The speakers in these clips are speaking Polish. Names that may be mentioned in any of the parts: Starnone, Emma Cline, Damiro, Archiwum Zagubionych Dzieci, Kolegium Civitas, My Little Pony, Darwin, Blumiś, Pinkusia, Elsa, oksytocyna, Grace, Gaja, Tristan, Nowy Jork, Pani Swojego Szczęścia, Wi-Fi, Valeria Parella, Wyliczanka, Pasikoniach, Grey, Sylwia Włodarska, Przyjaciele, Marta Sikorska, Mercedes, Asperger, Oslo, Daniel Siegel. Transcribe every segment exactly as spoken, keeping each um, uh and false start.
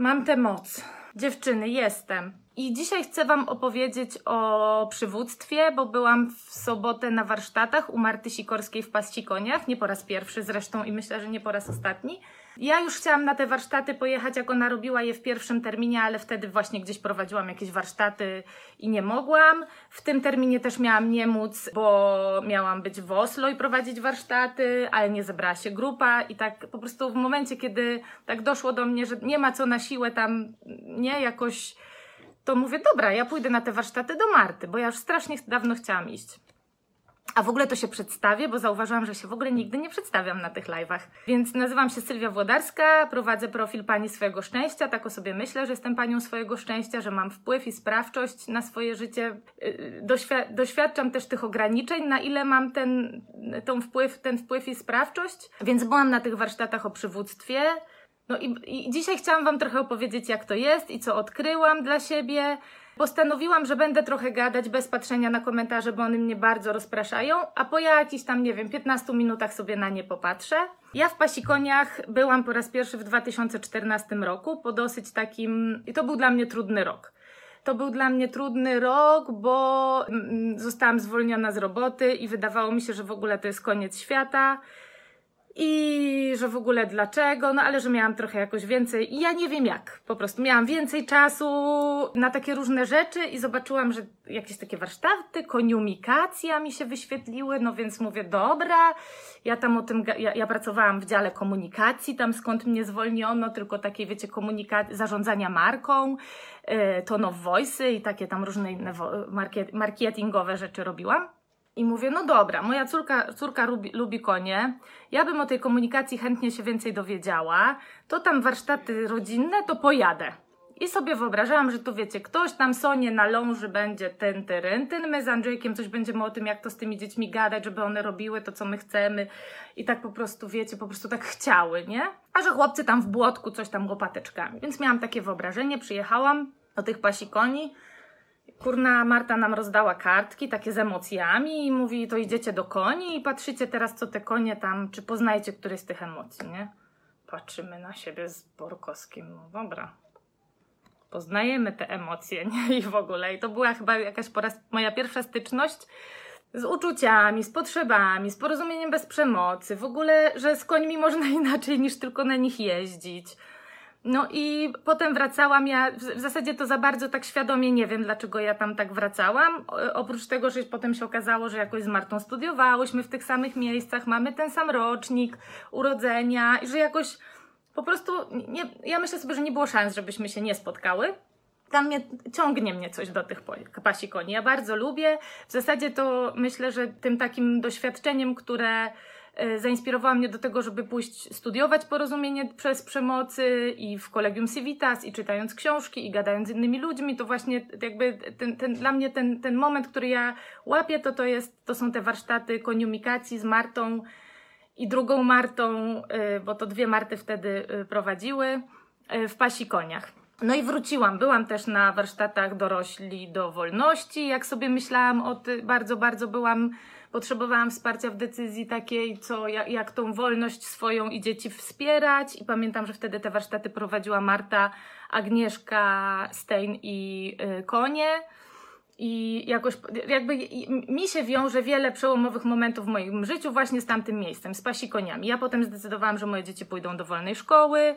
Mam tę moc. Dziewczyny, jestem. I dzisiaj chcę Wam opowiedzieć o przywództwie, bo byłam w sobotę na warsztatach u Marty Sikorskiej w Pasikoniach, nie po raz pierwszy zresztą i myślę, że nie po raz ostatni. Ja już chciałam na te warsztaty pojechać, jak ona robiła je w pierwszym terminie, ale wtedy właśnie gdzieś prowadziłam jakieś warsztaty i nie mogłam. W tym terminie też miałam nie móc, bo miałam być w Oslo i prowadzić warsztaty, ale nie zebrała się grupa i tak po prostu w momencie, kiedy tak doszło do mnie, że nie ma co na siłę tam, nie, jakoś... to mówię, dobra, ja pójdę na te warsztaty do Marty, bo ja już strasznie dawno chciałam iść. A w ogóle to się przedstawię, bo zauważyłam, że się w ogóle nigdy nie przedstawiam na tych live'ach. Więc nazywam się Sylwia Włodarska, prowadzę profil Pani Swojego Szczęścia, tak o sobie myślę, że jestem Panią Swojego Szczęścia, że mam wpływ i sprawczość na swoje życie. Doświ- doświadczam też tych ograniczeń, na ile mam ten, tą wpływ, ten wpływ i sprawczość. Więc byłam na tych warsztatach o przywództwie. No i, i dzisiaj chciałam Wam trochę opowiedzieć, jak to jest i co odkryłam dla siebie. Postanowiłam, że będę trochę gadać bez patrzenia na komentarze, bo one mnie bardzo rozpraszają, a po jakichś tam, nie wiem, piętnastu minutach sobie na nie popatrzę. Ja w Pasikoniach byłam po raz pierwszy w dwa tysiące czternastym roku, po dosyć takim... i to był dla mnie trudny rok. To był dla mnie trudny rok, bo mm, zostałam zwolniona z roboty i wydawało mi się, że w ogóle to jest koniec świata. I że w ogóle dlaczego, no ale że miałam trochę jakoś więcej i ja nie wiem jak, po prostu miałam więcej czasu na takie różne rzeczy i zobaczyłam, że jakieś takie warsztaty, koniumikacja mi się wyświetliły, no więc mówię, dobra, ja tam o tym, ja, ja pracowałam w dziale komunikacji, tam skąd mnie zwolniono, tylko takiej, wiecie, komunikacji, zarządzania marką, yy, tone of voice'y i takie tam różne inne market, marketingowe rzeczy robiłam. I mówię, no dobra, moja córka, córka lubi, lubi konie, ja bym o tej komunikacji chętnie się więcej dowiedziała, to tam warsztaty rodzinne, to pojadę. I sobie wyobrażałam, że tu wiecie, ktoś tam Sonie na ląży będzie ten terentyn, my z Andrzejkiem coś będziemy o tym, jak to z tymi dziećmi gadać, żeby one robiły to, co my chcemy i tak po prostu, wiecie, po prostu tak chciały, nie? A że chłopcy tam w błotku coś tam łopateczkami. Więc miałam takie wyobrażenie, przyjechałam do tych Pasikoni. Kurna, Marta nam rozdała kartki takie z emocjami i mówi, to idziecie do koni i patrzycie teraz, co te konie tam, czy poznajecie któreś z tych emocji, nie? Patrzymy na siebie z Borkowskim, no dobra. Poznajemy te emocje, nie? I w ogóle. I to była chyba jakaś po raz, moja pierwsza styczność z uczuciami, z potrzebami, z porozumieniem bez przemocy. W ogóle, że z końmi można inaczej niż tylko na nich jeździć. No i potem wracałam, ja w zasadzie to za bardzo tak świadomie nie wiem, dlaczego ja tam tak wracałam, oprócz tego, że potem się okazało, że jakoś z Martą studiowałyśmy w tych samych miejscach, mamy ten sam rocznik urodzenia i że jakoś po prostu, nie, ja myślę sobie, że nie było szans, żebyśmy się nie spotkały. Tam mnie, ciągnie mnie coś do tych Pasikoni, ja bardzo lubię, w zasadzie to myślę, że tym takim doświadczeniem, które... zainspirowała mnie do tego, żeby pójść studiować porozumienie przez przemocy i w Kolegium Civitas, i czytając książki, i gadając z innymi ludźmi, to właśnie jakby ten, ten, dla mnie ten, ten moment, który ja łapię, to, to, jest, to są te warsztaty koniumikacji z Martą i drugą Martą, bo to dwie Marty wtedy prowadziły, w Pasikoniach. No i wróciłam, byłam też na warsztatach Dorośli do Wolności, jak sobie myślałam o tym, bardzo, bardzo byłam... Potrzebowałam wsparcia w decyzji takiej, co, jak, jak tą wolność swoją i dzieci wspierać. I pamiętam, że wtedy te warsztaty prowadziła Marta, Agnieszka, Stein i y, konie. I jakoś jakby i, mi się wiąże wiele przełomowych momentów w moim życiu właśnie z tamtym miejscem, z Pasikoniami. Ja potem zdecydowałam, że moje dzieci pójdą do wolnej szkoły.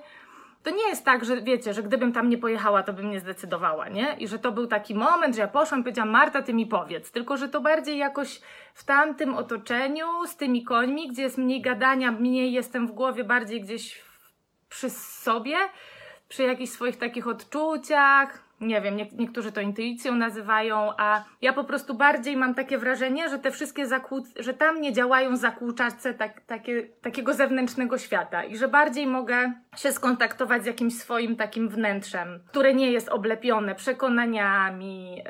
To nie jest tak, że wiecie, że gdybym tam nie pojechała, to bym nie zdecydowała, nie? I że to był taki moment, że ja poszłam i powiedziałam, Marta, ty mi powiedz. Tylko, że to bardziej jakoś w tamtym otoczeniu, z tymi końmi, gdzie jest mniej gadania, mniej jestem w głowie, bardziej gdzieś przy sobie, przy jakichś swoich takich odczuciach. Nie wiem, nie, niektórzy to intuicją nazywają, a ja po prostu bardziej mam takie wrażenie, że te wszystkie zakłu... że tam nie działają zakłuczacze tak, takie, takiego zewnętrznego świata i że bardziej mogę się skontaktować z jakimś swoim takim wnętrzem, które nie jest oblepione przekonaniami, yy,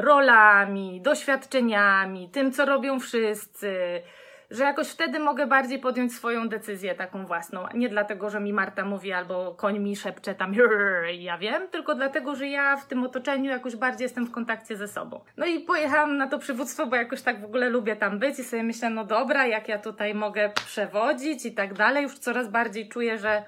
rolami, doświadczeniami, tym, co robią wszyscy. Że jakoś wtedy mogę bardziej podjąć swoją decyzję taką własną. Nie dlatego, że mi Marta mówi albo koń mi szepcze tam ja wiem, tylko dlatego, że ja w tym otoczeniu jakoś bardziej jestem w kontakcie ze sobą. No i pojechałam na to przywództwo, bo jakoś tak w ogóle lubię tam być i sobie myślę, no dobra, jak ja tutaj mogę przewodzić i tak dalej. Już coraz bardziej czuję, że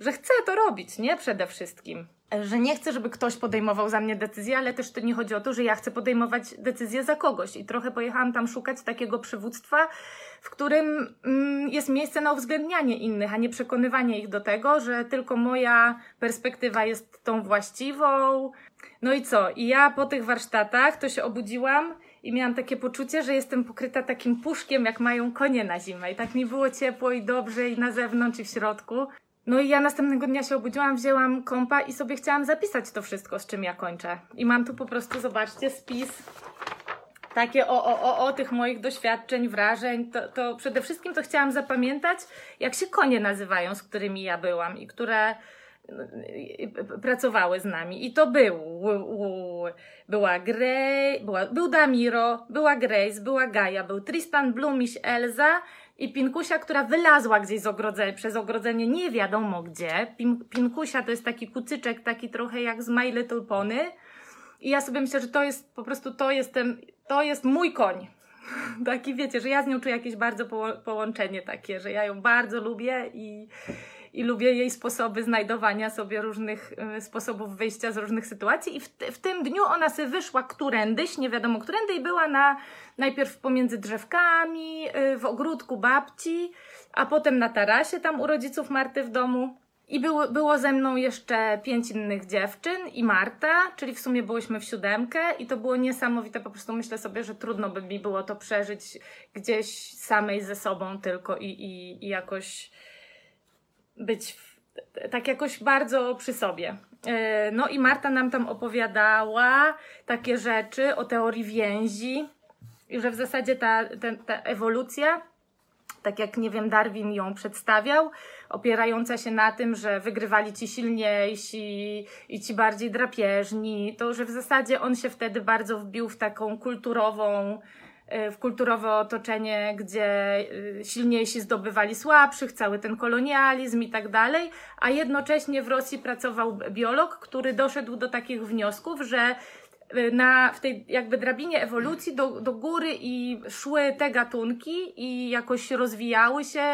że chcę to robić, nie? Przede wszystkim. Że nie chcę, żeby ktoś podejmował za mnie decyzję, ale też to nie chodzi o to, że ja chcę podejmować decyzję za kogoś. I trochę pojechałam tam szukać takiego przywództwa, w którym mm, jest miejsce na uwzględnianie innych, a nie przekonywanie ich do tego, że tylko moja perspektywa jest tą właściwą. No i co? I ja po tych warsztatach to się obudziłam i miałam takie poczucie, że jestem pokryta takim puszkiem, jak mają konie na zimę. I tak mi było ciepło i dobrze i na zewnątrz i w środku. No i ja następnego dnia się obudziłam, wzięłam kompa i sobie chciałam zapisać to wszystko, z czym ja kończę. I mam tu po prostu, zobaczcie, spis, takie o, o, o, o tych moich doświadczeń, wrażeń. To, to przede wszystkim to chciałam zapamiętać, jak się konie nazywają, z którymi ja byłam i które pracowały z nami. I to był, była Grey, była, był Damiro, była Grace, była Gaja, był Tristan, Blumiś, Elsa i Pinkusia, która wylazła gdzieś z ogrodzenia, przez ogrodzenie nie wiadomo gdzie. Pin, Pinkusia to jest taki kucyczek, taki trochę jak z My Little Pony. I ja sobie myślę, że to jest po prostu, to jestem, to jest mój koń. Taki, wiecie, że ja z nią czuję jakieś bardzo po, połączenie takie, że ja ją bardzo lubię i... I lubię jej sposoby znajdowania sobie różnych y, sposobów wyjścia z różnych sytuacji. I w, t- w tym dniu ona sobie wyszła którędyś, nie wiadomo którędy, i była na, najpierw pomiędzy drzewkami, y, w ogródku babci, a potem na tarasie tam u rodziców Marty w domu. I było, było ze mną jeszcze pięć innych dziewczyn i Marta, czyli w sumie byłyśmy w siódemkę i to było niesamowite. Po prostu myślę sobie, że trudno by mi było to przeżyć gdzieś samej ze sobą tylko i, i, i jakoś... być w, tak jakoś bardzo przy sobie. Yy, no i Marta nam tam opowiadała takie rzeczy o teorii więzi i że w zasadzie ta, ta, ta ewolucja, tak jak, nie wiem, Darwin ją przedstawiał, opierająca się na tym, że wygrywali ci silniejsi i ci bardziej drapieżni, to że w zasadzie on się wtedy bardzo wbił w taką kulturową w kulturowe otoczenie, gdzie silniejsi zdobywali słabszych, cały ten kolonializm i tak dalej, a jednocześnie w Rosji pracował biolog, który doszedł do takich wniosków, że na, w tej jakby drabinie ewolucji do, do góry i szły te gatunki i jakoś rozwijały się,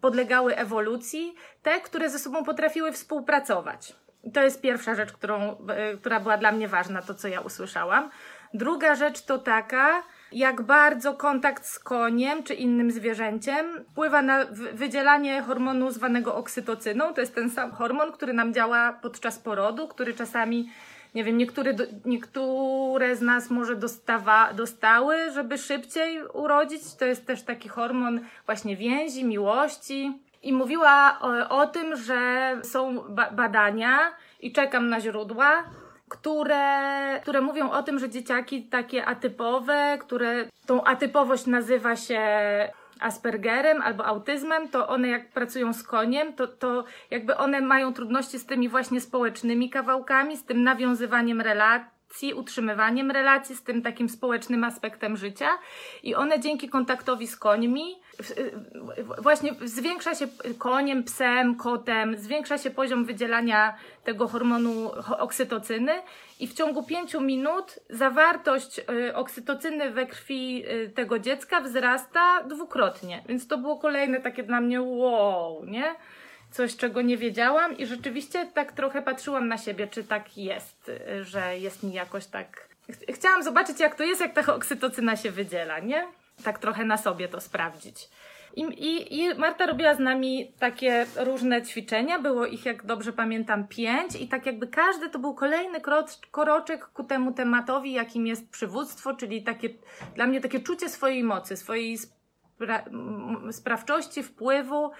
podlegały ewolucji, te, które ze sobą potrafiły współpracować. I to jest pierwsza rzecz, którą, która była dla mnie ważna, to co ja usłyszałam. Druga rzecz to taka, jak bardzo kontakt z koniem czy innym zwierzęciem wpływa na wydzielanie hormonu zwanego oksytocyną. To jest ten sam hormon, który nam działa podczas porodu, który czasami, nie wiem, niektóry, niektóre z nas może dostawa, dostały, żeby szybciej urodzić. To jest też taki hormon właśnie więzi, miłości. I mówiła o, o tym, że są ba- badania i czekam na źródła, Które, które mówią o tym, że dzieciaki takie atypowe, które tą atypowość nazywa się Aspergerem albo autyzmem, to one jak pracują z koniem, to, to jakby one mają trudności z tymi właśnie społecznymi kawałkami, z tym nawiązywaniem relacji, utrzymywaniem relacji, z tym takim społecznym aspektem życia. I one dzięki kontaktowi z końmi, właśnie zwiększa się koniem, psem, kotem, zwiększa się poziom wydzielania tego hormonu oksytocyny i w ciągu pięciu minut zawartość oksytocyny we krwi tego dziecka wzrasta dwukrotnie. Więc to było kolejne takie dla mnie wow, nie? Coś, czego nie wiedziałam i rzeczywiście tak trochę patrzyłam na siebie, czy tak jest, że jest mi jakoś tak... Chciałam zobaczyć, jak to jest, jak ta oksytocyna się wydziela, nie? Tak trochę na sobie to sprawdzić. I, i, i Marta robiła z nami takie różne ćwiczenia, było ich, jak dobrze pamiętam, pięć i tak jakby każdy to był kolejny kroczek ku temu tematowi, jakim jest przywództwo, czyli takie, dla mnie takie czucie swojej mocy, swojej spra- sprawczości, wpływu.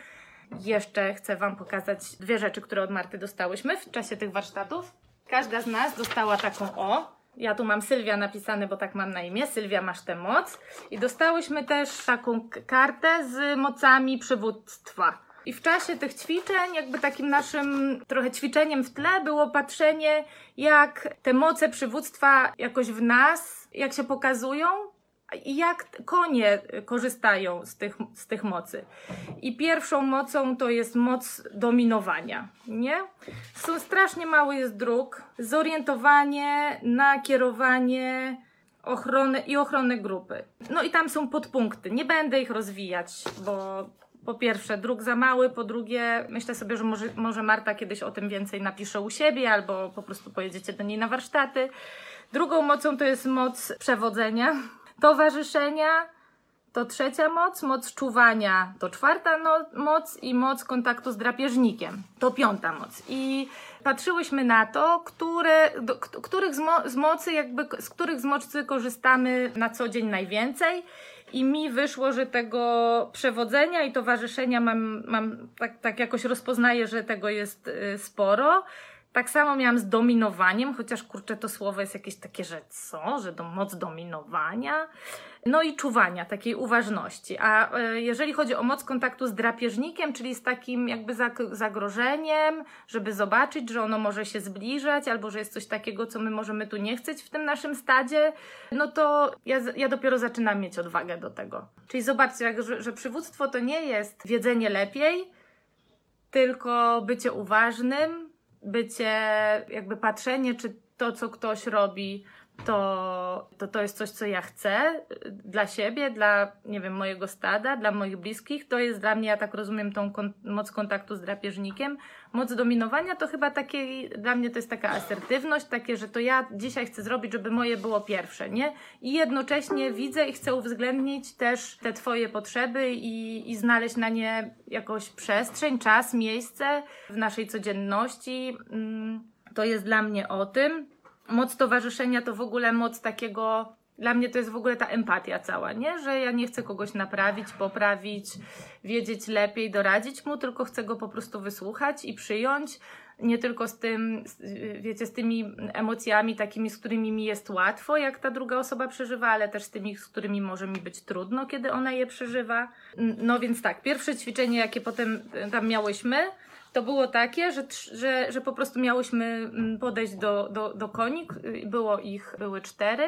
Jeszcze chcę Wam pokazać dwie rzeczy, które od Marty dostałyśmy w czasie tych warsztatów. Każda z nas dostała taką o... Ja tu mam Sylwia napisane, bo tak mam na imię. Sylwia, masz tę moc. I dostałyśmy też taką kartę z mocami przywództwa. I w czasie tych ćwiczeń, jakby takim naszym trochę ćwiczeniem w tle było patrzenie, jak te moce przywództwa jakoś w nas, jak się pokazują i jak konie korzystają z tych, z tych mocy. I pierwszą mocą to jest moc dominowania, nie? Są strasznie mały jest dróg, zorientowanie, nakierowanie ochronę i ochronę grupy. No i tam są podpunkty, nie będę ich rozwijać, bo po pierwsze druk za mały, po drugie myślę sobie, że może, może Marta kiedyś o tym więcej napisze u siebie albo po prostu pojedziecie do niej na warsztaty. Drugą mocą to jest moc przewodzenia, towarzyszenia, to trzecia moc, moc czuwania to czwarta no, moc i moc kontaktu z drapieżnikiem to piąta moc. I patrzyłyśmy na to, które, do, których z, mo, z mocy jakby, z których z mocy korzystamy na co dzień najwięcej i mi wyszło, że tego przewodzenia i towarzyszenia mam, mam tak, tak jakoś rozpoznaję, że tego jest y, sporo. Tak samo miałam z dominowaniem, chociaż kurczę to słowo jest jakieś takie, że co, że do, moc dominowania. No i czuwania, takiej uważności. A jeżeli chodzi o moc kontaktu z drapieżnikiem, czyli z takim jakby zagrożeniem, żeby zobaczyć, że ono może się zbliżać, albo że jest coś takiego, co my możemy tu nie chcieć w tym naszym stadzie, no to ja, ja dopiero zaczynam mieć odwagę do tego. Czyli zobaczcie, jak, że, że przywództwo to nie jest wiedzenie lepiej, tylko bycie uważnym, bycie jakby patrzenie, czy to, co ktoś robi, To, to to jest coś, co ja chcę dla siebie, dla, nie wiem, mojego stada, dla moich bliskich. To jest dla mnie, ja tak rozumiem, tą kon- moc kontaktu z drapieżnikiem. Moc dominowania to chyba takie, dla mnie to jest taka asertywność, takie, że to ja dzisiaj chcę zrobić, żeby moje było pierwsze, nie? I jednocześnie widzę i chcę uwzględnić też te twoje potrzeby i, i znaleźć na nie jakąś przestrzeń, czas, miejsce w naszej codzienności. To jest dla mnie o tym. Moc towarzyszenia to w ogóle moc takiego, dla mnie to jest w ogóle ta empatia cała, nie? Że ja nie chcę kogoś naprawić, poprawić, wiedzieć lepiej, doradzić mu, tylko chcę go po prostu wysłuchać i przyjąć, nie tylko z tym, wiecie, z tymi emocjami takimi, z którymi mi jest łatwo, jak ta druga osoba przeżywa, ale też z tymi, z którymi może mi być trudno, kiedy ona je przeżywa. No więc tak, pierwsze ćwiczenie, jakie potem tam miałyśmy, to było takie, że, że, że po prostu miałyśmy podejść do, do, do koni, było ich, były cztery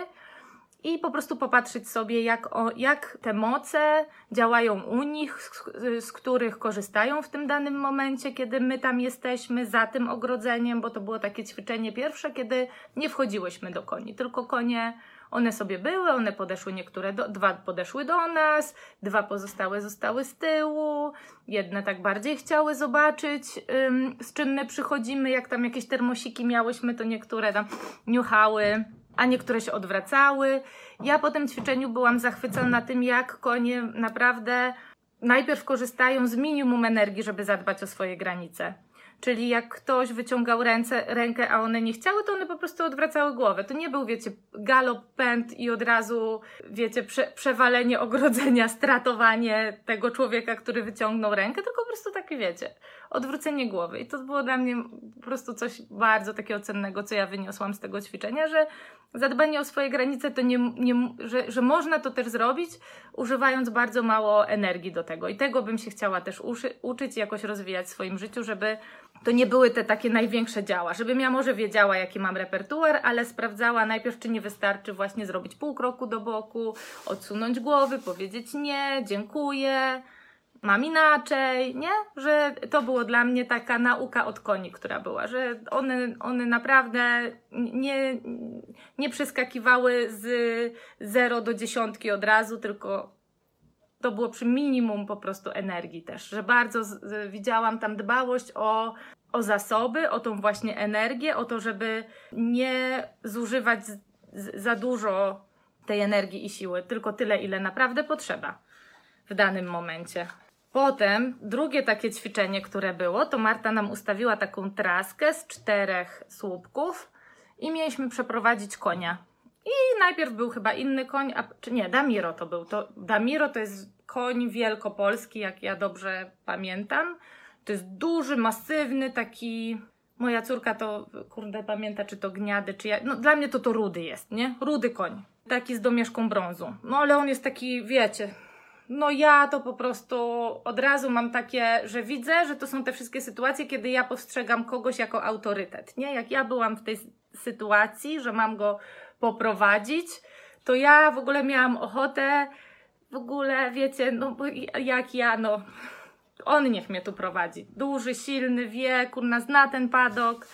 i po prostu popatrzeć sobie, jak, o, jak te moce działają u nich, z, z których korzystają w tym danym momencie, kiedy my tam jesteśmy za tym ogrodzeniem, bo to było takie ćwiczenie pierwsze, kiedy nie wchodziłyśmy do koni, tylko konie, one sobie były, one podeszły niektóre, do, dwa podeszły do nas, dwa pozostałe zostały z tyłu, jedne tak bardziej chciały zobaczyć, ym, z czym my przychodzimy, jak tam jakieś termosiki miałyśmy, to niektóre tam niuchały, a niektóre się odwracały. Ja po tym ćwiczeniu byłam zachwycona tym, jak konie naprawdę najpierw korzystają z minimum energii, żeby zadbać o swoje granice. Czyli jak ktoś wyciągał ręce, rękę, a one nie chciały, to one po prostu odwracały głowę. To nie był, wiecie, galop, pęd i od razu, wiecie, prze, przewalenie ogrodzenia, stratowanie tego człowieka, który wyciągnął rękę, tylko po prostu takie, wiecie, odwrócenie głowy. I to było dla mnie po prostu coś bardzo takiego cennego, co ja wyniosłam z tego ćwiczenia, że zadbanie o swoje granice, to nie, nie, że, że można to też zrobić, używając bardzo mało energii do tego. I tego bym się chciała też uszy, uczyć i jakoś rozwijać w swoim życiu, żeby to nie były te takie największe działa, żebym ja może wiedziała, jaki mam repertuar, ale sprawdzała najpierw, czy nie wystarczy właśnie zrobić pół kroku do boku, odsunąć głowy, powiedzieć nie, dziękuję, mam inaczej, nie? Że to było dla mnie taka nauka od koni, która była, że one, one naprawdę nie, nie przeskakiwały z zero do dziesiątki od razu, tylko to było przy minimum po prostu energii też, że bardzo z, z, widziałam tam dbałość o, o zasoby, o tą właśnie energię, o to, żeby nie zużywać z, z, za dużo tej energii i siły, tylko tyle, ile naprawdę potrzeba w danym momencie. Potem drugie takie ćwiczenie, które było, to Marta nam ustawiła taką traskę z czterech słupków i mieliśmy przeprowadzić konia. I najpierw był chyba inny koń, a, czy nie, Damiro to był. To, Damiro to jest koń wielkopolski, jak ja dobrze pamiętam. To jest duży, masywny, taki... Moja córka to, kurde, pamięta, czy to gniady, czy ja... No dla mnie to to rudy jest, nie? Rudy koń. Taki z domieszką brązu. No ale on jest taki, wiecie... No ja to po prostu od razu mam takie, że widzę, że to są te wszystkie sytuacje, kiedy ja postrzegam kogoś jako autorytet, nie? Jak ja byłam w tej sytuacji, że mam go... poprowadzić, to ja w ogóle miałam ochotę, w ogóle wiecie, no jak ja, no on niech mnie tu prowadzi. Duży, silny, wie, kurna, zna ten padok,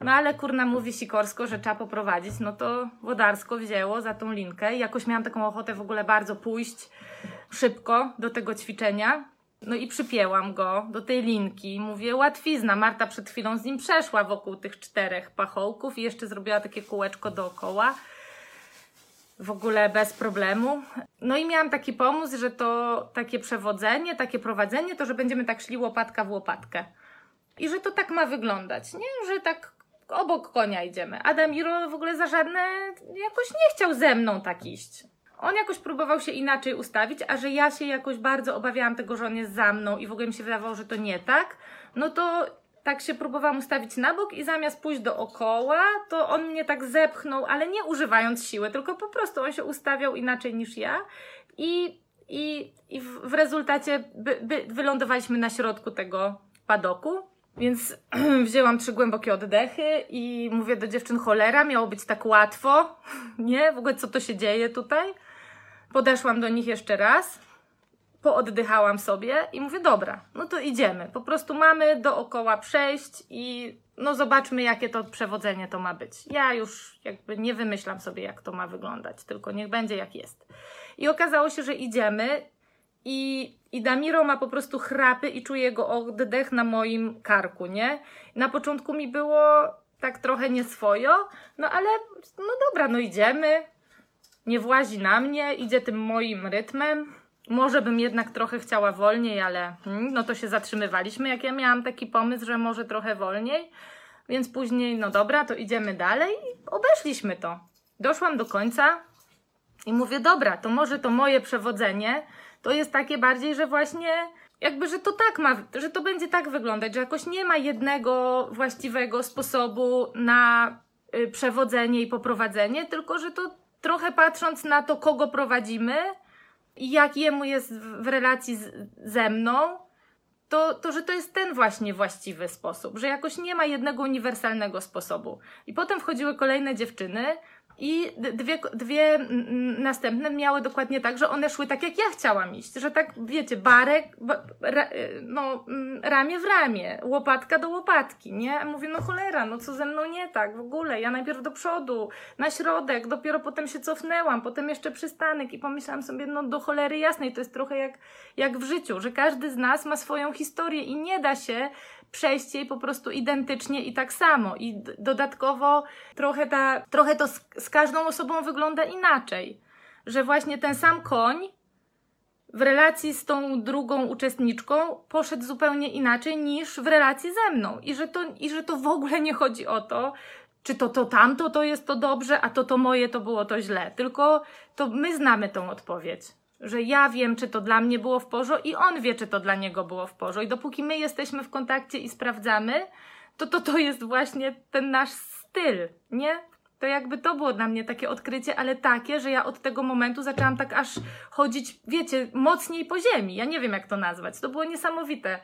no ale kurna mówi Sikorsko, że trzeba poprowadzić, no to Włodarsko wzięło za tą linkę i jakoś miałam taką ochotę w ogóle bardzo pójść szybko do tego ćwiczenia. No i przypięłam go do tej linki. Mówię, łatwizna. Marta przed chwilą z nim przeszła wokół tych czterech pachołków i jeszcze zrobiła takie kółeczko dookoła. W ogóle bez problemu. No i miałam taki pomysł, że to takie przewodzenie, takie prowadzenie, to że będziemy tak szli łopatka w łopatkę. I że to tak ma wyglądać, nie? Że tak obok konia idziemy. A Damiro w ogóle za żadne jakoś nie chciał ze mną tak iść. On jakoś próbował się inaczej ustawić, a że ja się jakoś bardzo obawiałam tego, że on jest za mną i w ogóle mi się wydawało, że to nie tak, no to tak się próbowałam ustawić na bok i zamiast pójść dookoła, to on mnie tak zepchnął, ale nie używając siły, tylko po prostu on się ustawiał inaczej niż ja i, i, i w rezultacie by, by wylądowaliśmy na środku tego padoku. Więc wzięłam trzy głębokie oddechy i mówię do dziewczyn, cholera, miało być tak łatwo, nie? W ogóle co to się dzieje tutaj? Podeszłam do nich jeszcze raz, pooddychałam sobie i mówię, dobra, no to idziemy, po prostu mamy dookoła przejść i no zobaczmy, jakie to przewodzenie to ma być. Ja już jakby nie wymyślam sobie, jak to ma wyglądać, tylko niech będzie jak jest. I okazało się, że idziemy i, i Damiro ma po prostu chrapy i czuję jego oddech na moim karku, nie? Na początku mi było tak trochę nieswojo, no ale no dobra, no idziemy. Nie włazi na mnie, idzie tym moim rytmem. Może bym jednak trochę chciała wolniej, ale hmm, no to się zatrzymywaliśmy, jak ja miałam taki pomysł, że może trochę wolniej. Więc później, no dobra, to idziemy dalej i obeszliśmy to. Doszłam do końca i mówię, dobra, to może to moje przewodzenie to jest takie bardziej, że właśnie jakby, że to tak ma, że to będzie tak wyglądać, że jakoś nie ma jednego właściwego sposobu na y, przewodzenie i poprowadzenie, tylko że to trochę patrząc na to, kogo prowadzimy i jak jemu jest w relacji z, ze mną, to, to, że to jest ten właśnie właściwy sposób, że jakoś nie ma jednego uniwersalnego sposobu. I potem wchodziły kolejne dziewczyny i dwie, dwie następne miały dokładnie tak, że one szły tak, jak ja chciałam iść, że tak, wiecie, barek, ra, no, ramię w ramię, łopatka do łopatki, nie? A mówię, no cholera, no co ze mną nie tak w ogóle, ja najpierw do przodu, na środek, dopiero potem się cofnęłam, potem jeszcze przystanek i pomyślałam sobie, no do cholery jasnej, to jest trochę jak, jak w życiu, że każdy z nas ma swoją historię i nie da się przejść jej po prostu identycznie i tak samo i dodatkowo trochę, ta, trochę to z, z każdą osobą wygląda inaczej, że właśnie ten sam koń w relacji z tą drugą uczestniczką poszedł zupełnie inaczej niż w relacji ze mną i że to, i że to w ogóle nie chodzi o to, czy to to tamto to jest to dobrze, a to to moje to było to źle, tylko to my znamy tą odpowiedź. Że ja wiem, czy to dla mnie było w porządku i on wie, czy to dla niego było w porządku. I dopóki my jesteśmy w kontakcie i sprawdzamy, to to, to jest właśnie ten nasz styl, nie? To jakby to było dla mnie takie odkrycie, ale takie, że ja od tego momentu zaczęłam tak aż chodzić, wiecie, mocniej po ziemi. Ja nie wiem, jak to nazwać. To było niesamowite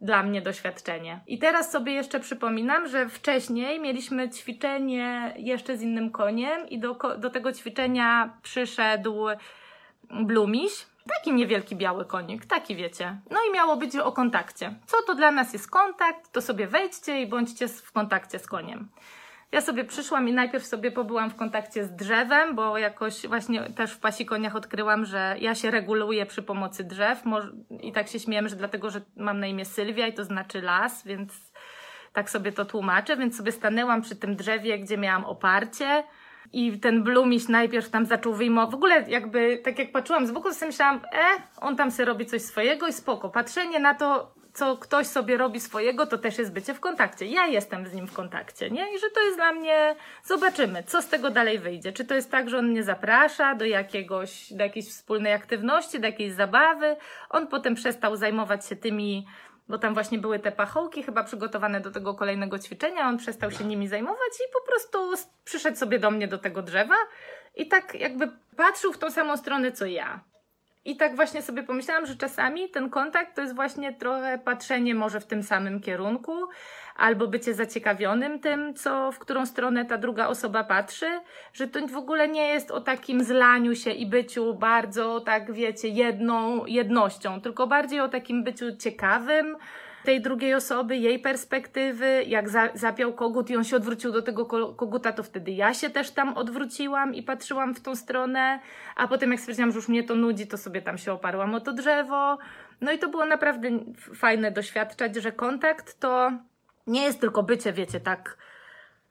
dla mnie doświadczenie. I teraz sobie jeszcze przypominam, że wcześniej mieliśmy ćwiczenie jeszcze z innym koniem i do, do tego ćwiczenia przyszedł Blumiś, taki niewielki biały konik, taki wiecie. No i miało być o kontakcie. Co to dla nas jest kontakt? To sobie wejdźcie i bądźcie w kontakcie z koniem. Ja sobie przyszłam i najpierw sobie pobyłam w kontakcie z drzewem, bo jakoś właśnie też w Pasikoniach odkryłam, że ja się reguluję przy pomocy drzew i tak się śmieję, że dlatego, że mam na imię Sylwia i to znaczy las, więc tak sobie to tłumaczę, więc sobie stanęłam przy tym drzewie, gdzie miałam oparcie. I ten Blumiś najpierw tam zaczął wyjmować, w ogóle jakby, tak jak patrzyłam z boku, to sobie myślałam, e, on tam sobie robi coś swojego i spoko. Patrzenie na to, co ktoś sobie robi swojego, to też jest bycie w kontakcie. Ja jestem z nim w kontakcie, nie? I że to jest dla mnie, zobaczymy, co z tego dalej wyjdzie. Czy to jest tak, że on mnie zaprasza do jakiegoś, do jakiejś wspólnej aktywności, do jakiejś zabawy. On potem przestał zajmować się tymi, bo tam właśnie były te pachołki chyba przygotowane do tego kolejnego ćwiczenia, on przestał się nimi zajmować i po prostu przyszedł sobie do mnie do tego drzewa i tak jakby patrzył w tą samą stronę co ja. I tak właśnie sobie pomyślałam, że czasami ten kontakt to jest właśnie trochę patrzenie może w tym samym kierunku albo bycie zaciekawionym tym, co, w którą stronę ta druga osoba patrzy, że to w ogóle nie jest o takim zlaniu się i byciu bardzo, tak wiecie, jedną jednością, tylko bardziej o takim byciu ciekawym tej drugiej osoby, jej perspektywy, jak za, zapiał kogut i on się odwrócił do tego koguta, to wtedy ja się też tam odwróciłam i patrzyłam w tą stronę, a potem jak stwierdziłam, że już mnie to nudzi, to sobie tam się oparłam o to drzewo No i to było naprawdę fajne doświadczać, że kontakt to nie jest tylko bycie, wiecie, tak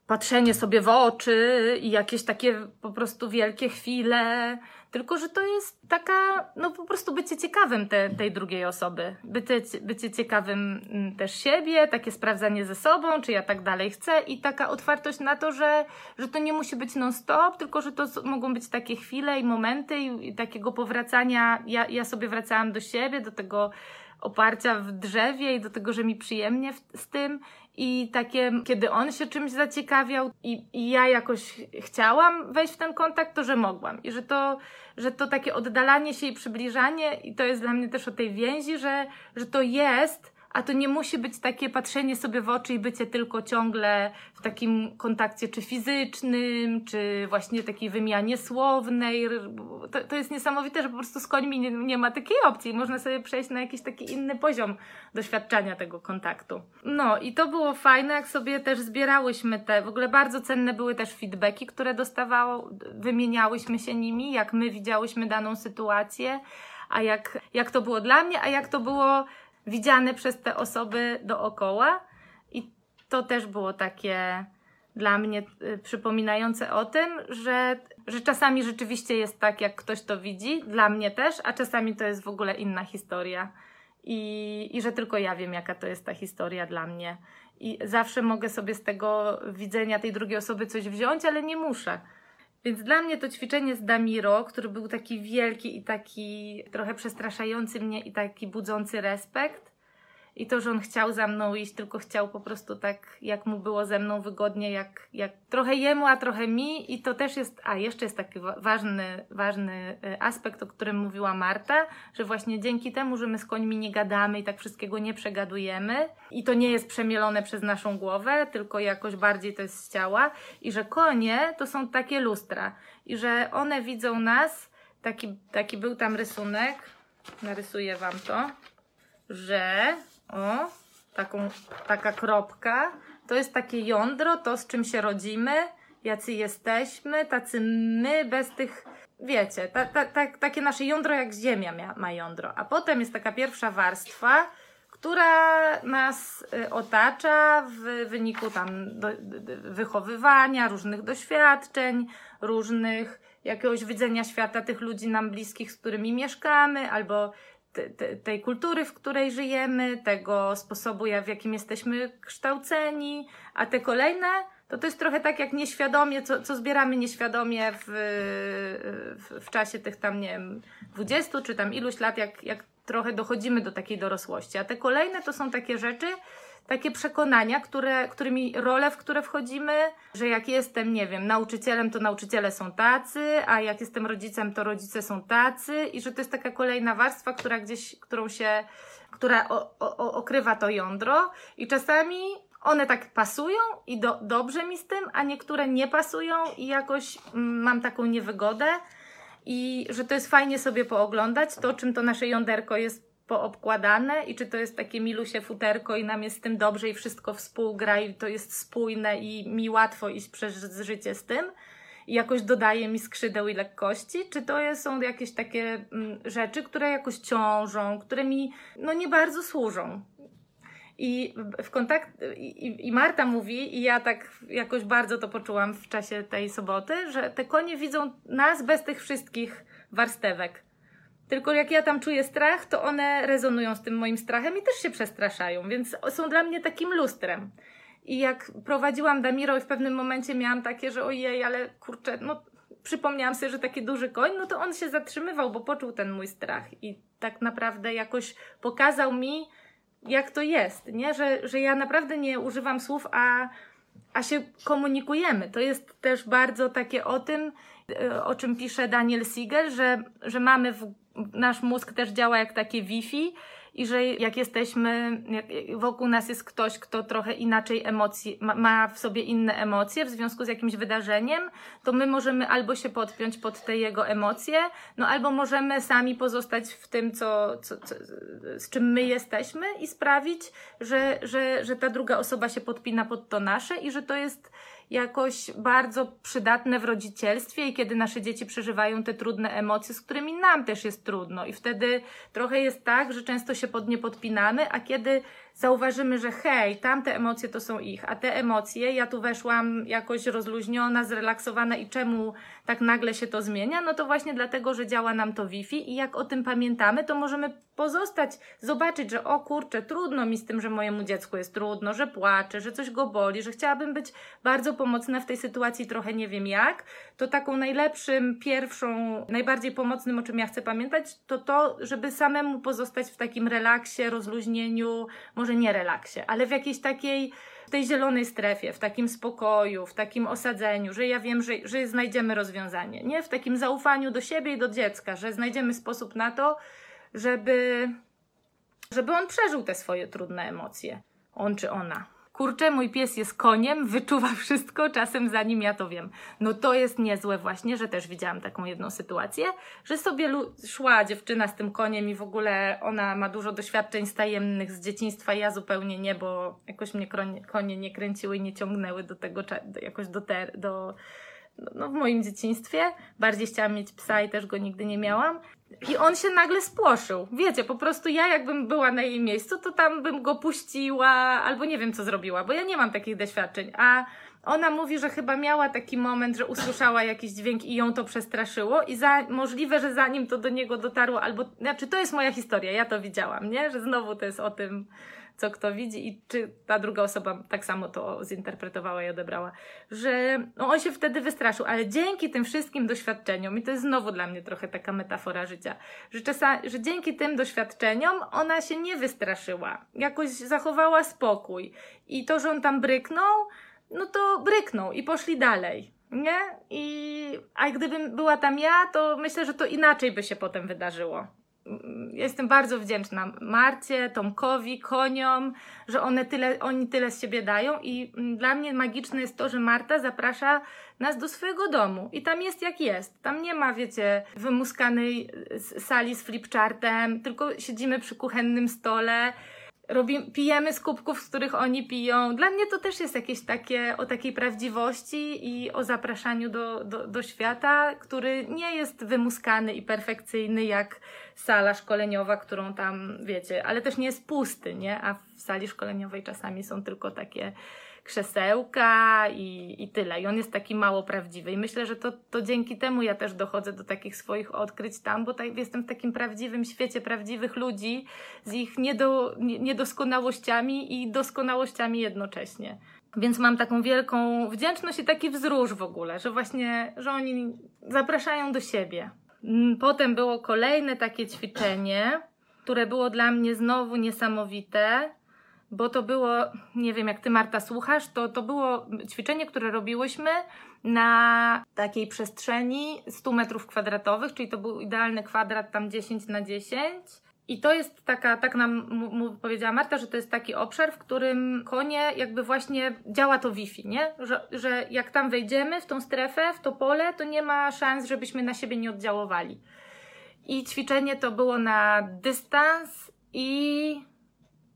patrzenie sobie w oczy i jakieś takie po prostu wielkie chwile, tylko że to jest taka, no po prostu bycie ciekawym te, tej drugiej osoby, bycie, bycie ciekawym też siebie, takie sprawdzanie ze sobą, czy ja tak dalej chcę i taka otwartość na to, że, że to nie musi być non stop, tylko że to mogą być takie chwile i momenty i, i takiego powracania, ja, ja sobie wracałam do siebie, do tego oparcia w drzewie i do tego, że mi przyjemnie w, z tym. I takie, kiedy on się czymś zaciekawiał i, i ja jakoś chciałam wejść w ten kontakt, to że mogłam. I że to, że to takie oddalanie się i przybliżanie, i to jest dla mnie też o tej więzi, że, że to jest, a to nie musi być takie patrzenie sobie w oczy i bycie tylko ciągle w takim kontakcie czy fizycznym, czy właśnie takiej wymianie słownej. To, to jest niesamowite, że po prostu z końmi nie, nie ma takiej opcji. Można sobie przejść na jakiś taki inny poziom doświadczania tego kontaktu. No i to było fajne, jak sobie też zbierałyśmy te, w ogóle bardzo cenne były też feedbacki, które dostawało, wymieniałyśmy się nimi, jak my widziałyśmy daną sytuację, a jak, jak to było dla mnie, a jak to było widziane przez te osoby dookoła i to też było takie dla mnie przypominające o tym, że, że czasami rzeczywiście jest tak, jak ktoś to widzi, dla mnie też, a czasami to jest w ogóle inna historia i, i że tylko ja wiem, jaka to jest ta historia dla mnie i zawsze mogę sobie z tego widzenia tej drugiej osoby coś wziąć, ale nie muszę. Więc dla mnie to ćwiczenie z Damiro, który był taki wielki i taki trochę przestraszający mnie i taki budzący respekt i to, że on chciał za mną iść, tylko chciał po prostu tak, jak mu było ze mną wygodnie, jak, jak trochę jemu, a trochę mi i to też jest, a jeszcze jest taki ważny, ważny aspekt, o którym mówiła Marta, że właśnie dzięki temu, że my z końmi nie gadamy i tak wszystkiego nie przegadujemy i to nie jest przemielone przez naszą głowę, tylko jakoś bardziej to jest z ciała i że konie to są takie lustra i że one widzą nas, taki, taki był tam rysunek, narysuję wam to, że o, taką, taka kropka, to jest takie jądro, to z czym się rodzimy, jacy jesteśmy, tacy my bez tych, wiecie, ta, ta, ta, takie nasze jądro jak ziemia ma, ma jądro. A potem jest taka pierwsza warstwa, która nas otacza w wyniku tam do, wychowywania, różnych doświadczeń, różnych jakiegoś widzenia świata tych ludzi nam bliskich, z którymi mieszkamy, albo tej kultury, w której żyjemy, tego sposobu, w jakim jesteśmy kształceni, a te kolejne, to to jest trochę tak jak nieświadomie, co, co zbieramy nieświadomie w, w, w czasie tych tam, nie wiem, dwudziestu czy tam iluś lat, jak, jak trochę dochodzimy do takiej dorosłości, a te kolejne to są takie rzeczy, takie przekonania, które, którymi role, w które wchodzimy, że jak jestem, nie wiem, nauczycielem, to nauczyciele są tacy, a jak jestem rodzicem, to rodzice są tacy i że to jest taka kolejna warstwa, która gdzieś, którą się, która o, o, okrywa to jądro i czasami one tak pasują i do, dobrze mi z tym, a niektóre nie pasują i jakoś mam taką niewygodę i że to jest fajnie sobie pooglądać to, czym to nasze jąderko jest poobkładane i czy to jest takie milusie futerko i nam jest z tym dobrze i wszystko współgra i to jest spójne i mi łatwo iść przez życie z tym i jakoś dodaje mi skrzydeł i lekkości, czy to są jakieś takie rzeczy, które jakoś ciążą, które mi no nie bardzo służą. I w kontakt i, i Marta mówi, i ja tak jakoś bardzo to poczułam w czasie tej soboty, że te konie widzą nas bez tych wszystkich warstewek. Tylko jak ja tam czuję strach, to one rezonują z tym moim strachem i też się przestraszają, więc są dla mnie takim lustrem. I jak prowadziłam Damiro i w pewnym momencie miałam takie, że ojej, ale kurczę, no przypomniałam sobie, że taki duży koń, no to on się zatrzymywał, bo poczuł ten mój strach i tak naprawdę jakoś pokazał mi, jak to jest, nie? Że, że ja naprawdę nie używam słów, a, a się komunikujemy. To jest też bardzo takie o tym, o czym pisze Daniel Siegel, że, że mamy w, nasz mózg też działa jak takie Wi-Fi i że jak jesteśmy, jak wokół nas jest ktoś, kto trochę inaczej emocji, ma, ma w sobie inne emocje w związku z jakimś wydarzeniem, to my możemy albo się podpiąć pod te jego emocje, no albo możemy sami pozostać w tym, co, co, co, z czym my jesteśmy i sprawić, że, że, że ta druga osoba się podpina pod to nasze i że to jest jakoś bardzo przydatne w rodzicielstwie i kiedy nasze dzieci przeżywają te trudne emocje, z którymi nam też jest trudno i wtedy trochę jest tak, że często się pod nie podpinamy, a kiedy zauważymy, że hej, tamte emocje to są ich, a te emocje, ja tu weszłam jakoś rozluźniona, zrelaksowana i czemu tak nagle się to zmienia? No to właśnie dlatego, że działa nam to Wi-Fi i jak o tym pamiętamy, to możemy pozostać, zobaczyć, że o kurczę, trudno mi z tym, że mojemu dziecku jest trudno, że płacze, że coś go boli, że chciałabym być bardzo pomocna w tej sytuacji, trochę nie wiem jak, to taką najlepszym, pierwszą, najbardziej pomocnym, o czym ja chcę pamiętać, to to, żeby samemu pozostać w takim relaksie, rozluźnieniu, może nie relaksie, ale w jakiejś takiej, w tej zielonej strefie, w takim spokoju, w takim osadzeniu, że ja wiem, że, że znajdziemy rozwiązanie, nie? W takim zaufaniu do siebie i do dziecka, że znajdziemy sposób na to, żeby, żeby on przeżył te swoje trudne emocje, on czy ona. Kurczę, mój pies jest koniem, wyczuwa wszystko, czasem zanim ja to wiem. No to jest niezłe właśnie, że też widziałam taką jedną sytuację, że sobie szła dziewczyna z tym koniem i w ogóle ona ma dużo doświadczeń tajemnych z dzieciństwa, ja zupełnie nie, bo jakoś mnie konie nie kręciły i nie ciągnęły do tego jakoś do, ter, do no w moim dzieciństwie. Bardziej chciałam mieć psa i też go nigdy nie miałam. I on się nagle spłoszył. Wiecie, po prostu ja jakbym była na jej miejscu, to tam bym go puściła albo nie wiem co zrobiła, bo ja nie mam takich doświadczeń. A ona mówi, że chyba miała taki moment, że usłyszała jakiś dźwięk i ją to przestraszyło i za, możliwe, że zanim to do niego dotarło albo... Znaczy to jest moja historia, ja to widziałam, nie? Że znowu to jest o tym, co kto widzi i czy ta druga osoba tak samo to zinterpretowała i odebrała, że no on się wtedy wystraszył, ale dzięki tym wszystkim doświadczeniom, i to jest znowu dla mnie trochę taka metafora życia, że, czasami, że dzięki tym doświadczeniom ona się nie wystraszyła, jakoś zachowała spokój i to, że on tam bryknął, no to bryknął i poszli dalej, nie? I, a gdybym była tam ja, to myślę, że to inaczej by się potem wydarzyło. Jestem bardzo wdzięczna Marcie, Tomkowi, koniom, że one tyle, oni tyle z siebie dają i dla mnie magiczne jest to, że Marta zaprasza nas do swojego domu i tam jest jak jest. Tam nie ma, wiecie, wymuskanej sali z flipchartem, tylko siedzimy przy kuchennym stole, robimy, pijemy z kubków, z których oni piją. Dla mnie to też jest jakieś takie o takiej prawdziwości i o zapraszaniu do, do, do świata, który nie jest wymuskany i perfekcyjny jak sala szkoleniowa, którą tam, wiecie, ale też nie jest pusty, nie? A w sali szkoleniowej czasami są tylko takie krzesełka i, i tyle. I on jest taki mało prawdziwy. I myślę, że to, to dzięki temu ja też dochodzę do takich swoich odkryć tam, bo tak, jestem w takim prawdziwym świecie prawdziwych ludzi z ich niedo, nie, niedoskonałościami i doskonałościami jednocześnie. Więc mam taką wielką wdzięczność i taki wzrusz w ogóle, że właśnie, że oni zapraszają do siebie. Potem było kolejne takie ćwiczenie, które było dla mnie znowu niesamowite, bo to było, nie wiem jak Ty Marta słuchasz, to, to było ćwiczenie, które robiłyśmy na takiej przestrzeni sto metrów kwadratowych, czyli to był idealny kwadrat tam dziesięć na dziesięć. I to jest taka, tak nam powiedziała Marta, że to jest taki obszar, w którym konie jakby właśnie działa to Wi-Fi, nie? Że, że jak tam wejdziemy w tą strefę, w to pole, to nie ma szans, żebyśmy na siebie nie oddziaływali. I ćwiczenie to było na dystans i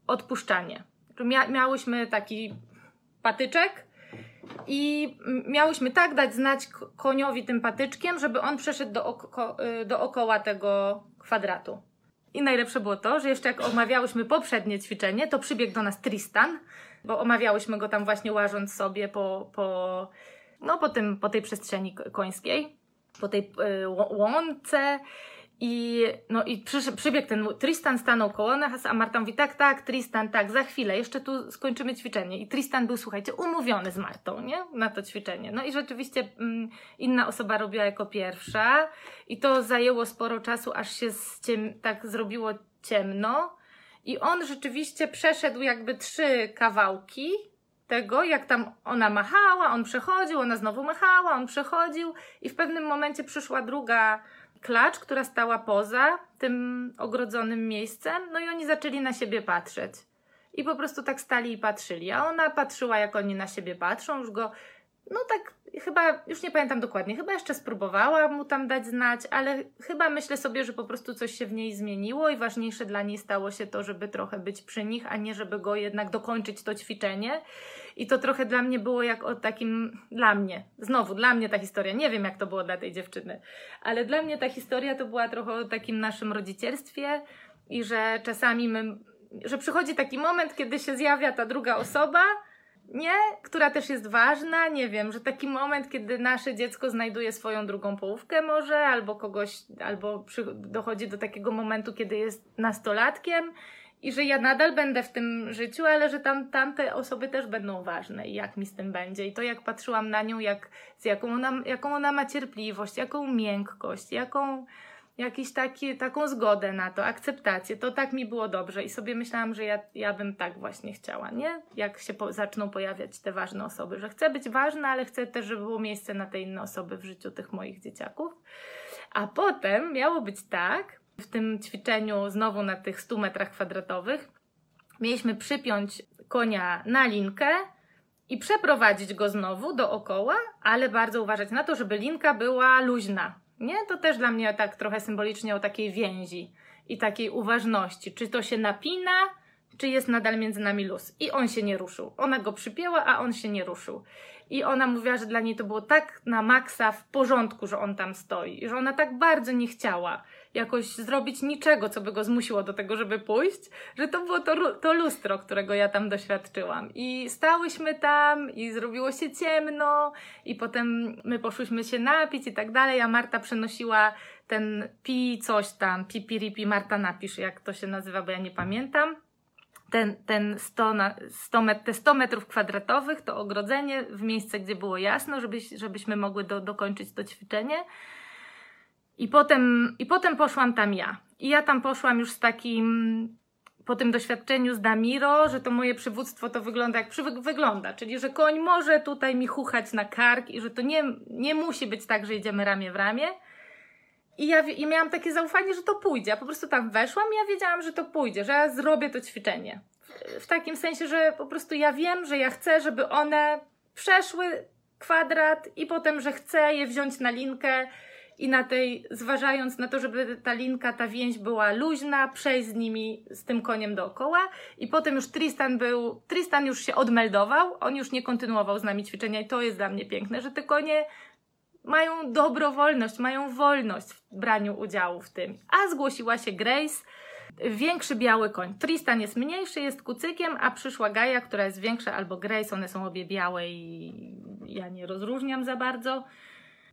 odpuszczanie. Mia- miałyśmy taki patyczek i miałyśmy tak dać znać koniowi tym patyczkiem, żeby on przeszedł dooko- dookoła tego kwadratu. I najlepsze było to, że jeszcze jak omawiałyśmy poprzednie ćwiczenie, to przybiegł do nas Tristan, bo omawiałyśmy go tam właśnie łażąc sobie po, po, no po, tym, po tej przestrzeni końskiej, po tej y, łące. I, no i przy, przybiegł ten Tristan, stanął koło nas, a Marta mówi tak, tak, Tristan, tak, za chwilę, jeszcze tu skończymy ćwiczenie. I Tristan był, słuchajcie, umówiony z Martą, nie? Na to ćwiczenie. No i rzeczywiście mm, inna osoba robiła jako pierwsza i to zajęło sporo czasu, aż się z ciem, tak zrobiło ciemno. I on rzeczywiście przeszedł jakby trzy kawałki tego, jak tam ona machała, on przechodził, ona znowu machała, on przechodził i w pewnym momencie przyszła druga klacz, która stała poza tym ogrodzonym miejscem, no i oni zaczęli na siebie patrzeć. I po prostu tak stali i patrzyli, a ona patrzyła, jak oni na siebie patrzą, już go, no tak chyba, już nie pamiętam dokładnie, chyba jeszcze spróbowała mu tam dać znać, ale chyba myślę sobie, że po prostu coś się w niej zmieniło i ważniejsze dla niej stało się to, żeby trochę być przy nich, a nie żeby go jednak dokończyć to ćwiczenie. I to trochę dla mnie było jak o takim, dla mnie, znowu dla mnie ta historia, nie wiem jak to było dla tej dziewczyny, ale dla mnie ta historia to była trochę o takim naszym rodzicielstwie i że czasami my... że przychodzi taki moment, kiedy się zjawia ta druga osoba, nie? Która też jest ważna, nie wiem, że taki moment, kiedy nasze dziecko znajduje swoją drugą połówkę może, albo kogoś, albo przy, dochodzi do takiego momentu, kiedy jest nastolatkiem i że ja nadal będę w tym życiu, ale że tam, tamte osoby też będą ważne i jak mi z tym będzie. I to jak patrzyłam na nią, jak, z jaką ona, jaką ona ma cierpliwość, jaką miękkość, jaką... Jakiś taki, taką zgodę na to, akceptację, to tak mi było dobrze i sobie myślałam, że ja, ja bym tak właśnie chciała, nie? Jak się po, zaczną pojawiać te ważne osoby, że chcę być ważna, ale chcę też, żeby było miejsce na te inne osoby w życiu tych moich dzieciaków. A potem miało być tak, w tym ćwiczeniu znowu na tych stu metrach kwadratowych, mieliśmy przypiąć konia na linkę i przeprowadzić go znowu dookoła, ale bardzo uważać na to, żeby linka była luźna. Nie? To też dla mnie tak trochę symbolicznie o takiej więzi i takiej uważności. Czy to się napina, czy jest nadal między nami luz. I on się nie ruszył. Ona go przypięła, a on się nie ruszył. I ona mówiła, że dla niej to było tak na maksa w porządku, że on tam stoi. Że ona tak bardzo nie chciała jakoś zrobić niczego, co by go zmusiło do tego, żeby pójść, że to było to, to lustro, którego ja tam doświadczyłam. I stałyśmy tam i zrobiło się ciemno i potem my poszłyśmy się napić i tak dalej, a Marta przenosiła ten pi coś tam, pi pi ri, pi, Marta napisz, jak to się nazywa, bo ja nie pamiętam. Ten, ten sto, na, sto met, te sto metrów kwadratowych, to ogrodzenie w miejsce, gdzie było jasno, żeby, żebyśmy mogły do, dokończyć to ćwiczenie. I potem, I potem poszłam tam ja. I ja tam poszłam już z takim, po tym doświadczeniu z Damiro, że to moje przywództwo to wygląda jak przy, wygląda, czyli że koń może tutaj mi chuchać na kark i że to nie, nie musi być tak, że idziemy ramię w ramię. I ja i miałam takie zaufanie, że to pójdzie. Ja po prostu tam weszłam i ja wiedziałam, że to pójdzie, że ja zrobię to ćwiczenie. W, w takim sensie, że po prostu ja wiem, że ja chcę, żeby one przeszły kwadrat i potem, że chcę je wziąć na linkę i na tej, zważając na to, żeby ta linka, ta więź była luźna, przejść z nimi, z tym koniem dookoła. I potem już Tristan był, Tristan już się odmeldował, on już nie kontynuował z nami ćwiczenia i to jest dla mnie piękne, że te konie mają dobrowolność, mają wolność w braniu udziału w tym. A zgłosiła się Grace, większy biały koń. Tristan jest mniejszy, jest kucykiem, a przyszła Gaja, która jest większa, albo Grace, one są obie białe i ja nie rozróżniam za bardzo.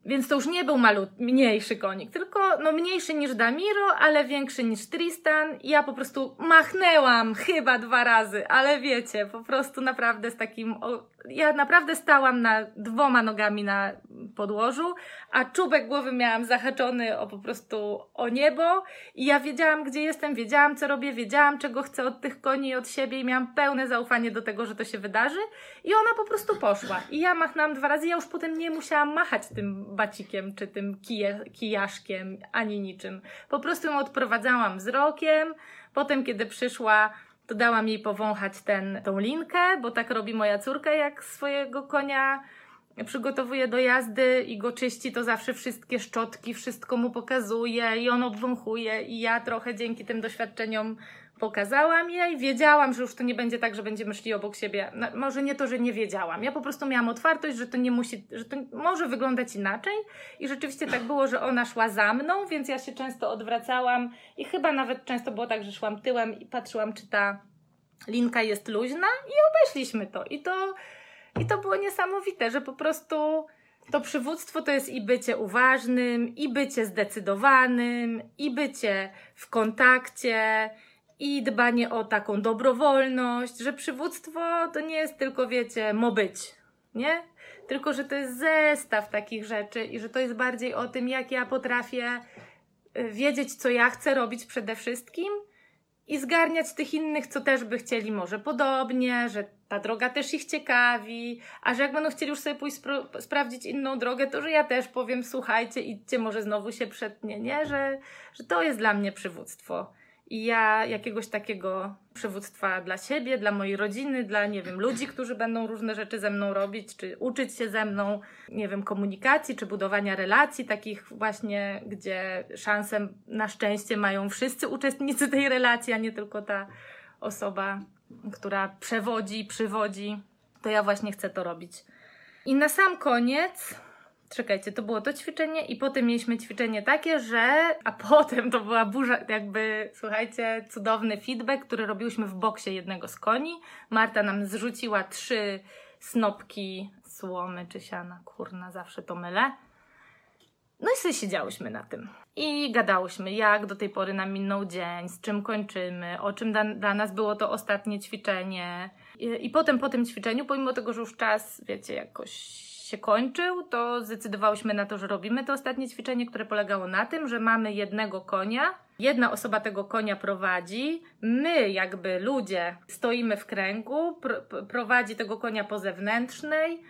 Więc to już nie był malut, mniejszy konik, tylko no, mniejszy niż Damiro, ale większy niż Tristan. I ja po prostu machnęłam chyba dwa razy, ale wiecie, po prostu naprawdę z takim... O, ja naprawdę stałam na dwoma nogami na podłożu, a czubek głowy miałam zahaczony o po prostu o niebo. I ja wiedziałam, gdzie jestem, wiedziałam, co robię, wiedziałam, czego chcę od tych koni i od siebie i miałam pełne zaufanie do tego, że to się wydarzy. I ona po prostu poszła. I ja machnęłam dwa razy, ja już potem nie musiałam machać tym bacikiem, czy tym kije, kijaszkiem, ani niczym. Po prostu ją odprowadzałam wzrokiem. Potem, kiedy przyszła, to dałam jej powąchać ten, tą linkę, bo tak robi moja córka, jak swojego konia przygotowuje do jazdy i go czyści, to zawsze wszystkie szczotki, wszystko mu pokazuje i on obwąchuje i ja trochę dzięki tym doświadczeniom pokazałam jej. Wiedziałam, że już to nie będzie tak, że będziemy szli obok siebie. No, może nie to, że nie wiedziałam. Ja po prostu miałam otwartość, że to nie musi, że to może wyglądać inaczej i rzeczywiście tak było, że ona szła za mną, więc ja się często odwracałam i chyba nawet często było tak, że szłam tyłem i patrzyłam, czy ta linka jest luźna i obeszliśmy to. I to, i to było niesamowite, że po prostu... To przywództwo to jest i bycie uważnym, i bycie zdecydowanym, i bycie w kontakcie, i dbanie o taką dobrowolność, że przywództwo to nie jest tylko, wiecie, mo być, nie? Tylko, że to jest zestaw takich rzeczy i że to jest bardziej o tym, jak ja potrafię wiedzieć, co ja chcę robić przede wszystkim i zgarniać tych innych, co też by chcieli może podobnie, że ta droga też ich ciekawi, a że jak będą chcieli już sobie pójść spro- sprawdzić inną drogę, to że ja też powiem, słuchajcie, idźcie, może znowu się przetnie, nie? Że, że to jest dla mnie przywództwo. I ja jakiegoś takiego przywództwa dla siebie, dla mojej rodziny, dla, nie wiem, ludzi, którzy będą różne rzeczy ze mną robić, czy uczyć się ze mną, nie wiem, komunikacji, czy budowania relacji takich właśnie, gdzie szansę na szczęście mają wszyscy uczestnicy tej relacji, a nie tylko ta osoba, która przewodzi, przywodzi, to ja właśnie chcę to robić. I na sam koniec, czekajcie, to było to ćwiczenie i potem mieliśmy ćwiczenie takie, że, a potem to była burza, jakby, słuchajcie, cudowny feedback, który robiłyśmy w boksie jednego z koni. Marta nam zrzuciła trzy snopki słomy czy siana, kurna, zawsze to mylę. No i sobie siedziałyśmy na tym i gadałyśmy, jak do tej pory nam minął dzień, z czym kończymy, o czym dla, dla nas było to ostatnie ćwiczenie. I, i potem po tym ćwiczeniu, pomimo tego, że już czas, wiecie, jakoś się kończył, to zdecydowałyśmy na to, że robimy to ostatnie ćwiczenie, które polegało na tym, że mamy jednego konia, jedna osoba tego konia prowadzi, my jakby ludzie stoimy w kręgu, pr- prowadzi tego konia po zewnętrznej,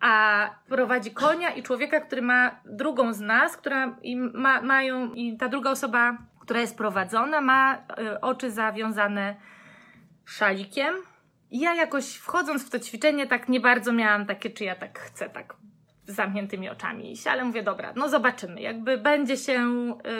a prowadzi konia i człowieka, który ma drugą z nas, która i ma, mają, i ta druga osoba, która jest prowadzona, ma y, oczy zawiązane szalikiem. I ja jakoś wchodząc w to ćwiczenie, tak nie bardzo miałam takie, czy ja tak chcę, tak z zamkniętymi oczami iść, ale mówię, dobra, no zobaczymy, jakby będzie się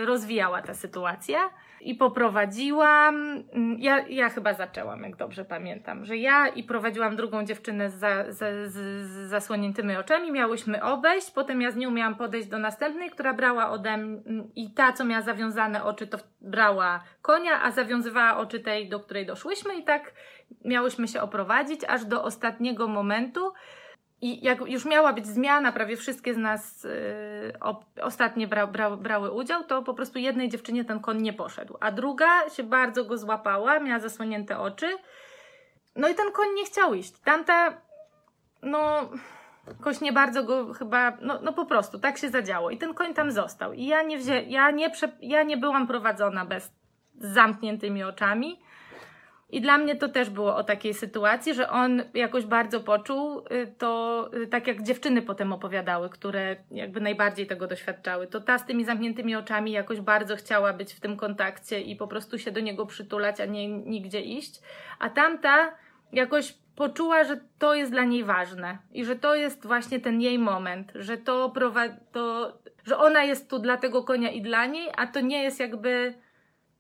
rozwijała ta sytuacja. I poprowadziłam, ja, ja chyba zaczęłam, jak dobrze pamiętam, że ja i prowadziłam drugą dziewczynę z, za, z, z zasłoniętymi oczami, miałyśmy obejść, potem ja z nią miałam podejść do następnej, która brała ode mnie, i ta, co miała zawiązane oczy, to brała konia, a zawiązywała oczy tej, do której doszłyśmy, i tak miałyśmy się oprowadzić aż do ostatniego momentu. I jak już miała być zmiana, prawie wszystkie z nas yy, o, ostatnie bra, bra, brały udział, to po prostu jednej dziewczynie ten kon nie poszedł, a druga się bardzo go złapała, miała zasłonięte oczy, no i ten koń nie chciał iść. Tamta, no, jakoś nie bardzo go chyba, no, no po prostu, tak się zadziało i ten koń tam został. I ja nie, wzię, ja nie, prze, ja nie byłam prowadzona bez, z zamkniętymi oczami. I dla mnie to też było o takiej sytuacji, że on jakoś bardzo poczuł to, tak jak dziewczyny potem opowiadały, które jakby najbardziej tego doświadczały, to ta z tymi zamkniętymi oczami jakoś bardzo chciała być w tym kontakcie i po prostu się do niego przytulać, a nie nigdzie iść, a tamta jakoś poczuła, że to jest dla niej ważne i że to jest właśnie ten jej moment, że to, prowadzi, to że ona jest tu dla tego konia i dla niej, a to nie jest jakby...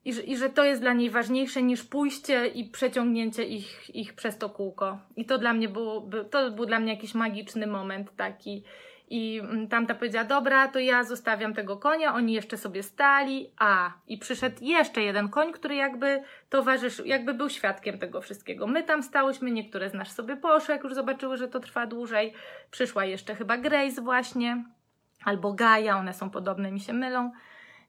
I że, I że to jest dla niej ważniejsze niż pójście i przeciągnięcie ich, ich przez to kółko. I to dla mnie było, to był dla mnie jakiś magiczny moment taki. I tamta powiedziała, dobra, to ja zostawiam tego konia, oni jeszcze sobie stali, a i przyszedł jeszcze jeden koń, który jakby towarzyszył, jakby był świadkiem tego wszystkiego. My tam stałyśmy, niektóre z nas sobie poszły, jak już zobaczyły, że to trwa dłużej. Przyszła jeszcze chyba Grace właśnie, albo Gaja, one są podobne, mi się mylą.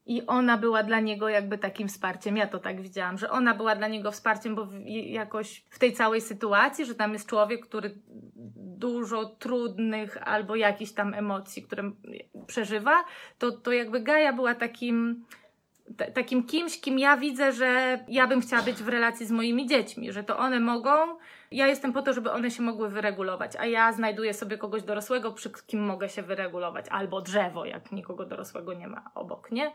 I ona była dla niego jakby takim wsparciem, ja to tak widziałam, że ona była dla niego wsparciem, bo w, jakoś w tej całej sytuacji, że tam jest człowiek, który dużo trudnych albo jakichś tam emocji, które przeżywa, to, to jakby Gaja była takim, t- takim kimś, kim ja widzę, że ja bym chciała być w relacji z moimi dziećmi, że to one mogą, ja jestem po to, żeby one się mogły wyregulować, a ja znajduję sobie kogoś dorosłego, przy kim mogę się wyregulować, albo drzewo, jak nikogo dorosłego nie ma obok, nie?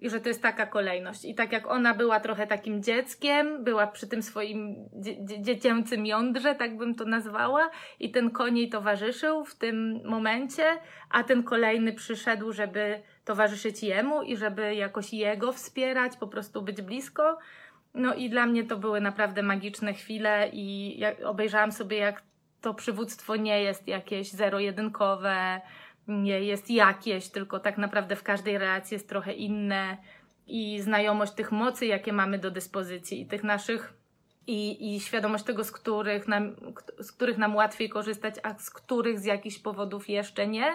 I że to jest taka kolejność. I tak jak ona była trochę takim dzieckiem, była przy tym swoim dzie- dziecięcym jądrze, tak bym to nazwała, i ten koń jej towarzyszył w tym momencie, a ten kolejny przyszedł, żeby towarzyszyć jemu i żeby jakoś jego wspierać, po prostu być blisko. No i dla mnie to były naprawdę magiczne chwile i ja obejrzałam sobie, jak to przywództwo nie jest jakieś zero-jedynkowe, nie jest jakieś, tylko tak naprawdę w każdej relacji jest trochę inne i znajomość tych mocy, jakie mamy do dyspozycji i tych naszych i, i świadomość tego, z których, nam, z których nam łatwiej korzystać, a z których z jakichś powodów jeszcze nie,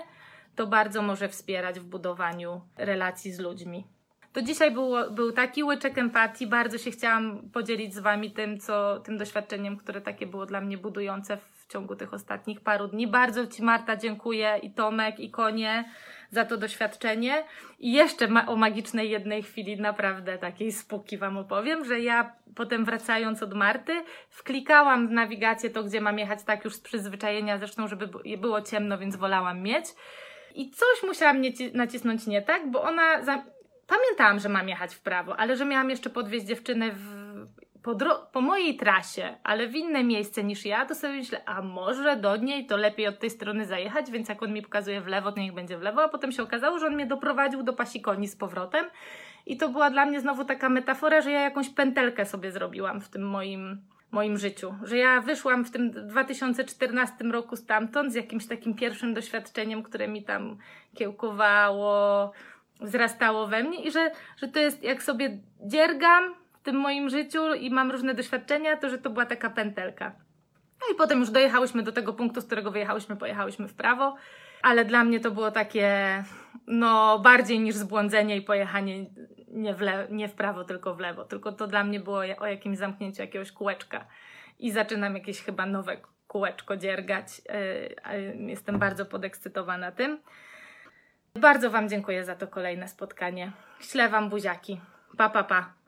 to bardzo może wspierać w budowaniu relacji z ludźmi. To dzisiaj było, był taki łyczek empatii, bardzo się chciałam podzielić z Wami tym, co, tym doświadczeniem, które takie było dla mnie budujące w ciągu tych ostatnich paru dni. Bardzo Ci Marta dziękuję i Tomek i konie za to doświadczenie. I jeszcze ma- o magicznej jednej chwili naprawdę takiej spółki Wam opowiem, że ja potem wracając od Marty wklikałam w nawigację to, gdzie mam jechać, tak już z przyzwyczajenia, zresztą żeby było ciemno, więc wolałam mieć. I coś musiałam nacisnąć nie tak, bo ona... Za... Pamiętałam, że mam jechać w prawo, ale że miałam jeszcze podwieźć dziewczynę w... po, dro... po mojej trasie, ale w inne miejsce niż ja, to sobie myślę, a może do niej to lepiej od tej strony zajechać, więc jak on mi pokazuje w lewo, to niech będzie w lewo, a potem się okazało, że on mnie doprowadził do Pasikoni z powrotem i to była dla mnie znowu taka metafora, że ja jakąś pętelkę sobie zrobiłam w tym moim, moim życiu, że ja wyszłam w tym dwa tysiące czternastym roku stamtąd z jakimś takim pierwszym doświadczeniem, które mi tam kiełkowało, wzrastało we mnie i że, że to jest, jak sobie dziergam w tym moim życiu i mam różne doświadczenia, to że to była taka pętelka. No i potem już dojechałyśmy do tego punktu, z którego wyjechałyśmy, pojechałyśmy w prawo, ale dla mnie to było takie, no bardziej niż zbłądzenie i pojechanie nie w, le- nie w prawo, tylko w lewo, tylko to dla mnie było o jakimś zamknięciu jakiegoś kółeczka i zaczynam jakieś chyba nowe kółeczko dziergać. Yy, yy, jestem bardzo podekscytowana tym. Bardzo Wam dziękuję za to kolejne spotkanie. Ślę Wam buziaki. Pa, pa, pa.